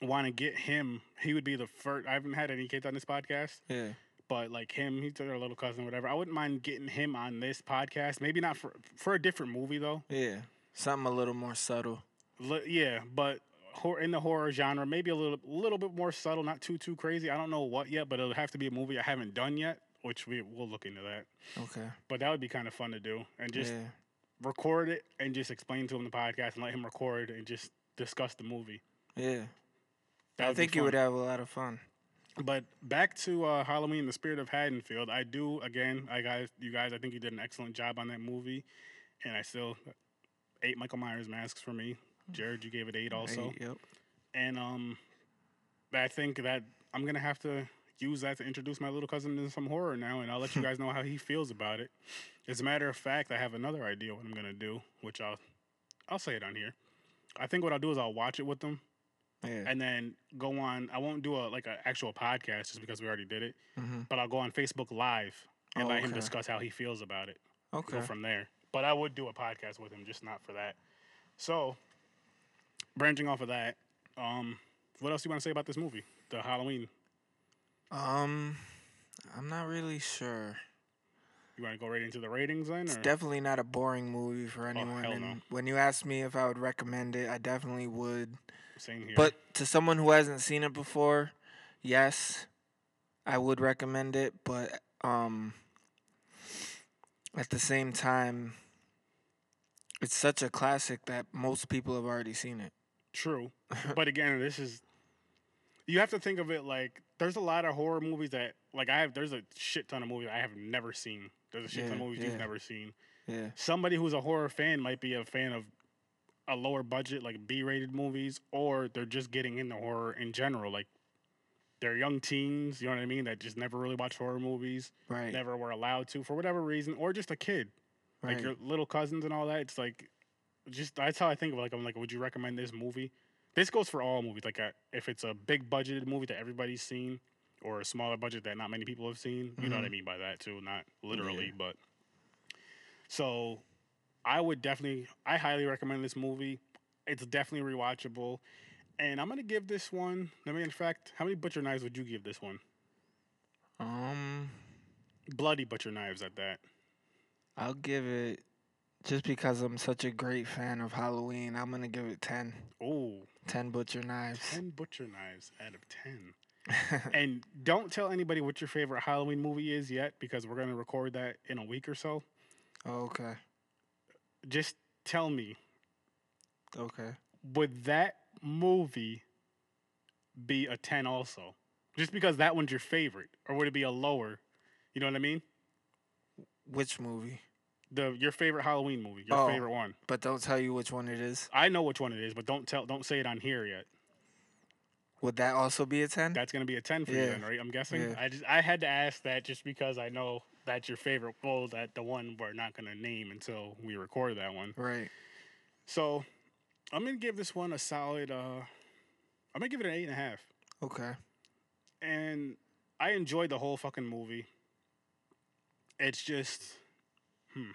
want to get him. He would be the first. I haven't had any kids on this podcast. Yeah. But like him, he's their little cousin or whatever. I wouldn't mind getting him on this podcast. Maybe not for, for a different movie though. Yeah. Something a little more subtle. Yeah, but in the horror genre, maybe a little little bit more subtle, not too, too crazy. I don't know what yet, but it'll have to be a movie I haven't done yet, which we, we'll look into that. Okay. But that would be kind of fun to do and just yeah. record it and just explain to him the podcast and let him record and just discuss the movie. Yeah. That I think you would have a lot of fun. But back to uh, Halloween, The Spirit of Haddonfield, I do, again, I guys, you guys, I think you did an excellent job on that movie, and I still ate Michael Myers masks for me. Jared, you gave it eight also. Eight, yep. And um, I think that I'm going to have to use that to introduce my little cousin to some horror now, and I'll let you guys know how he feels about it. As a matter of fact, I have another idea what I'm going to do, which I'll I'll say it on here. I think what I'll do is I'll watch it with them yeah. and then go on. I won't do a like an actual podcast just because we already did it, mm-hmm. but I'll go on Facebook Live and oh, let okay. him discuss how he feels about it. Okay. Go from there. But I would do a podcast with him, just not for that. So branching off of that, um, what else do you want to say about this movie, the Halloween? Um, I'm not really sure. You want to go right into the ratings then? Or? It's definitely not a boring movie for anyone. Oh, hell no. And when you asked me if I would recommend it, I definitely would. Same here. But to someone who hasn't seen it before, yes, I would recommend it. But um, at the same time, it's such a classic that most people have already seen it. True. But again, this is, you have to think of it like, there's a lot of horror movies that, like, I have, there's a shit ton of movies I have never seen. There's a shit yeah, ton of movies yeah. you've never seen. Yeah. Somebody who's a horror fan might be a fan of a lower budget, like B-rated movies, or they're just getting into horror in general. Like, they're young teens, you know what I mean, that just never really watched horror movies, right. never were allowed to for whatever reason, or just a kid. Right. Like your little cousins and all that. It's like, just, that's how I think of it. Like, I'm like, would you recommend this movie? This goes for all movies. Like, a, if it's a big budgeted movie that everybody's seen, or a smaller budget that not many people have seen, you mm-hmm. know what I mean by that too. Not literally, yeah. but. So, I would definitely, I highly recommend this movie. It's definitely rewatchable. And I'm going to give this one, I mean, in fact, how many butcher knives would you give this one? Um, Bloody butcher knives at that. I'll give it, just because I'm such a great fan of Halloween, I'm going to give it ten. Oh. ten butcher knives. ten butcher knives out of ten. And don't tell anybody what your favorite Halloween movie is yet, because we're going to record that in a week or so. Oh, okay. Just tell me. Okay. Would that movie be a ten also? Just because that one's your favorite, or would it be a lower? You know what I mean? Which movie? The your favorite Halloween movie, your oh, favorite one. But don't tell you which one it is. I know which one it is, but don't tell, don't say it on here yet. Would that also be a ten? That's gonna be a ten for yeah. you, then, right? I'm guessing. Yeah. I just I had to ask that just because I know that's your favorite. Well, that the one we're not gonna name until we record that one, right? So. I'm going to give this one a solid, uh, I'm going to give it an eight and a half. Okay. And I enjoyed the whole fucking movie. It's just, hmm.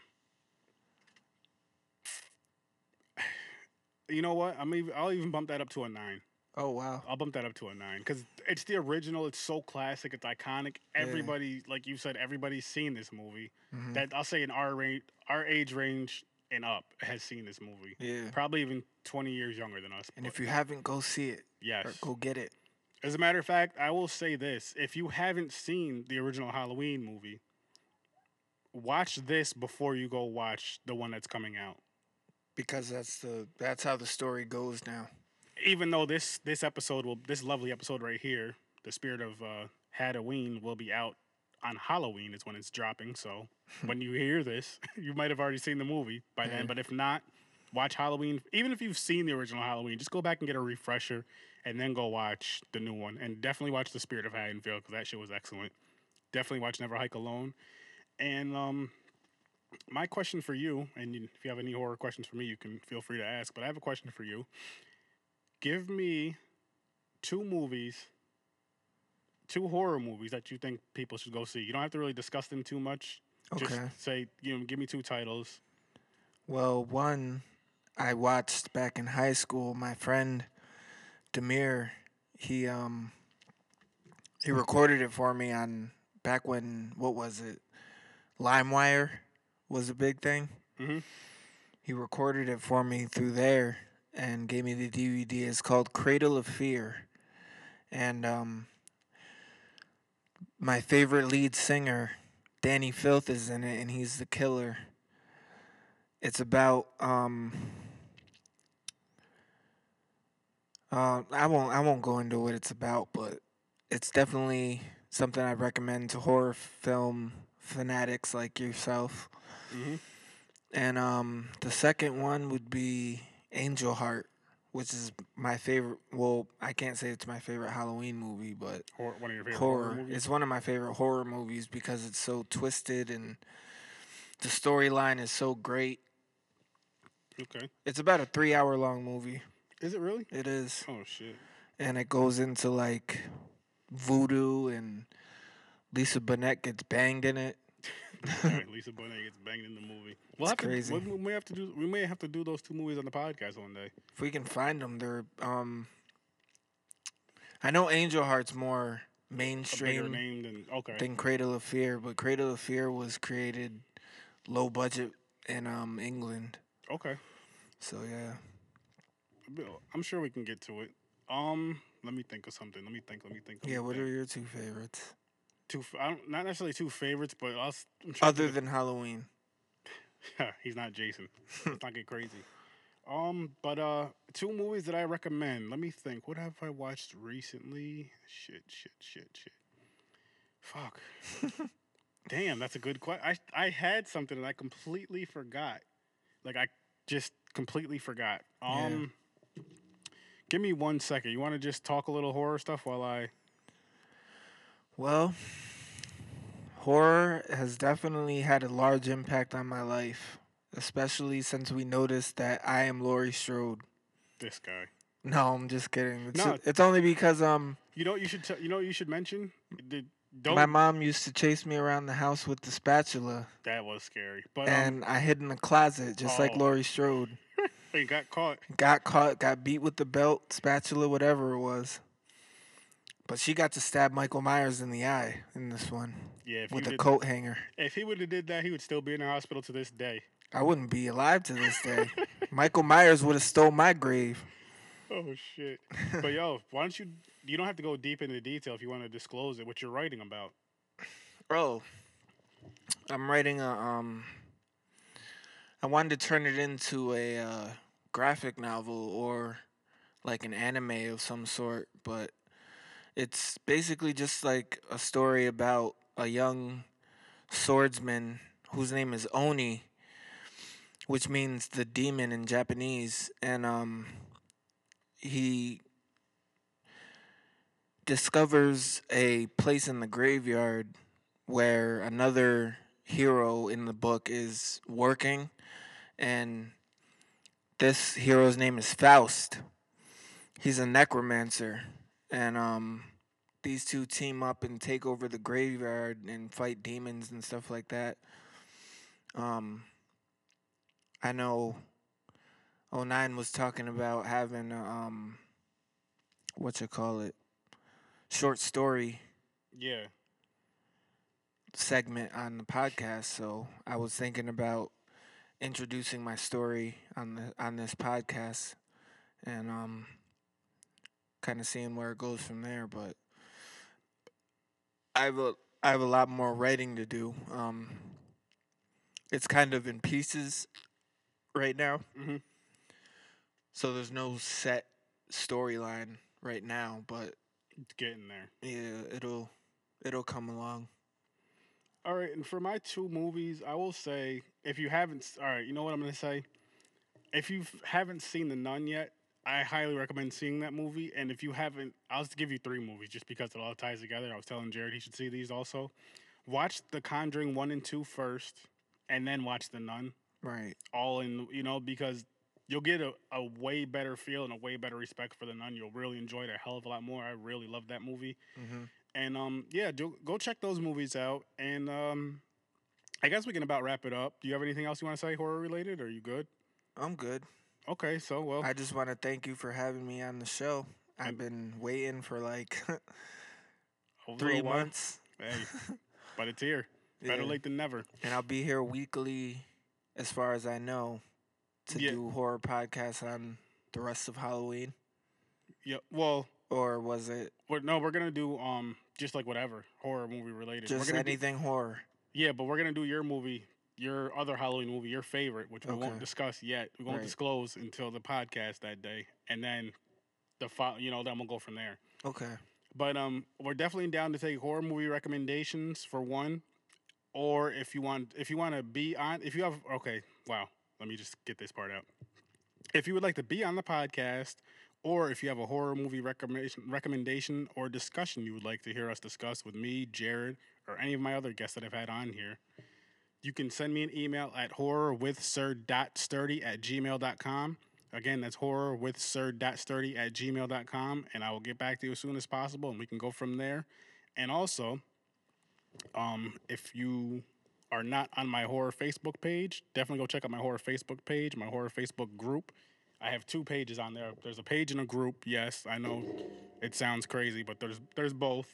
You know what? I'm even, I'll even bump that up to a nine. Oh, wow. I'll bump that up to a nine because it's the original. It's so classic. It's iconic. Everybody, yeah. like you said, everybody's seen this movie. Mm-hmm. That I'll say in our range, our age range, and up has seen this movie. Yeah. Probably even twenty years younger than us. And if you haven't, go see it. Yes. Or go get it. As a matter of fact, I will say this. If you haven't seen the original Halloween movie, watch this before you go watch the one that's coming out. Because that's the that's how the story goes now. Even though this this episode will this lovely episode right here, The Spirit of uh, Haddonfield, will be out on Halloween is when it's dropping, so when you hear this, you might have already seen the movie by then, yeah. but if not, watch Halloween. Even if you've seen the original Halloween, just go back and get a refresher, and then go watch the new one, and definitely watch The Spirit of Haddonfield, because that shit was excellent. Definitely watch Never Hike Alone, and um, my question for you, and if you have any horror questions for me, you can feel free to ask, but I have a question for you. Give me two movies... Two horror movies that you think people should go see. You don't have to really discuss them too much. Okay. Just say, you know, give me two titles. Well, one I watched back in high school. My friend Demir, he um he recorded it for me on back when what was it? LimeWire was a big thing. Mm-hmm. He recorded it for me through there and gave me the D V D. It's called Cradle of Fear, and um. my favorite lead singer, Danny Filth, is in it, and he's the killer. It's about um. Uh, I won't. I won't go into what it's about, but it's definitely something I recommend to horror film fanatics like yourself. Mm-hmm. And um, the second one would be Angel Heart, which is my favorite. Well, I can't say it's my favorite Halloween movie, but horror, one of your favorite horror. horror movies? It's one of my favorite horror movies because it's so twisted and the storyline is so great. Okay. It's about a three-hour long movie. Is it really? It is. Oh shit. And it goes into like voodoo, and Lisa Bonet gets banged in it. Right, Lisa Bonet gets banged in the movie. We'll it's have crazy. To, we, may have to do, we may have to do those two movies on the podcast one day. If we can find them, they're. Um, I know Angel Heart's more mainstream name than, okay. than Cradle of Fear, but Cradle of Fear was created low budget in um, England. Okay. So, yeah. I'm sure we can get to it. Um, Let me think of something. Let me think. Let me think. Let yeah, me what think. Are your two favorites? Two, I don't, not necessarily two favorites, but I'll, I'm other than Halloween. He's not Jason. Let's not get crazy. Um, but uh, two movies that I recommend. Let me think. What have I watched recently? Shit, shit, shit, shit. Fuck. Damn, that's a good question. I I had something and I completely forgot. Like I just completely forgot. Um, yeah. Give me one second. You want to just talk a little horror stuff while I. Well, horror has definitely had a large impact on my life, especially since we noticed that I am Laurie Strode. This guy. No, I'm just kidding. It's, no, it's only because um. You know what you should t- you know what you should mention. The, Don't. My mom used to chase me around the house with the spatula. That was scary. But, and um, I hid in the closet, just oh. like Laurie Strode. You got caught. Got caught, got beat with the belt, spatula, whatever it was. But she got to stab Michael Myers in the eye in this one. Yeah, with a coat that. hanger. If he would have did that, he would still be in the hospital to this day. I wouldn't be alive to this day. Michael Myers would have stole my grave. Oh, shit. But, yo, why don't you... You don't have to go deep into detail if you want to disclose it, what you're writing about. Oh, I'm writing a... Um, I wanted to turn it into a uh, graphic novel or, like, an anime of some sort. But it's basically just, like, a story about a young swordsman whose name is Oni, which means the demon in Japanese. And, um... he discovers a place in the graveyard where another hero in the book is working, and this hero's name is Faust. He's a necromancer, and um, these two team up and take over the graveyard and fight demons and stuff like that. Um, I know... oh nine was talking about having a, um, what you call it, short story yeah. segment on the podcast. So I was thinking about introducing my story on the on this podcast and um, kind of seeing where it goes from there. But I have a, I have a lot more writing to do. Um, it's kind of in pieces right now. Mm-hmm. So there's no set storyline right now, but it's getting there. Yeah, it'll it'll come along. All right, and for my two movies, I will say if you haven't, all right, you know what I'm gonna say. If you haven't seen The Nun yet, I highly recommend seeing that movie. And if you haven't, I'll just give you three movies just because it all ties together. I was telling Jared he should see these also. Watch The Conjuring one and two first, and then watch The Nun. Right. All in, you know, because. You'll get a, a way better feel and a way better respect for The Nun. You'll really enjoy it a hell of a lot more. I really love that movie. Mm-hmm. And, um, yeah, do, go check those movies out. And um, I guess we can about wrap it up. Do you have anything else you want to say horror-related? Are you good? I'm good. Okay, so, well. I just want to thank you for having me on the show. I've and, been waiting for, like, three months. Hey, but it's here. Better yeah. late than never. And I'll be here weekly, as far as I know. To yeah. do horror podcasts on the rest of Halloween? Yeah, well... Or was it... We're, no, we're going to do um just like whatever, horror movie related. Just we're gonna anything do, horror. Yeah, but we're going to do your movie, your other Halloween movie, your favorite, which we okay. won't discuss yet. We won't right. disclose until the podcast that day. And then, the fo- you know, then we'll go from there. Okay. But um, we're definitely down to take horror movie recommendations for one. Or if you want, if you want to be on... If you have... Okay, wow. Let me just get this part out. If you would like to be on the podcast, or if you have a horror movie recommendation, recommendation or discussion you would like to hear us discuss with me, Jared, or any of my other guests that I've had on here, you can send me an email at horror with sir dot sturdy at gmail dot com. Again, that's horror with sir dot sturdy at gmail dot com, and I will get back to you as soon as possible, and we can go from there. And also, um, if you... are not on my horror Facebook page, definitely go check out my horror Facebook page, my horror Facebook group. I have two pages on there. There's a page and a group. Yes, I know it sounds crazy, but there's there's both.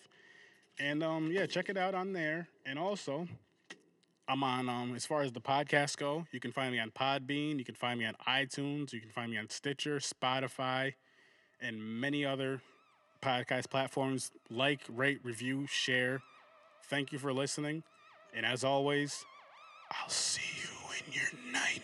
And, um, yeah, check it out on there. And also, I'm on, um, as far as the podcasts go, you can find me on Podbean. You can find me on iTunes. You can find me on Stitcher, Spotify, and many other podcast platforms. Like, rate, review, share. Thank you for listening. And as always, I'll see you in your night.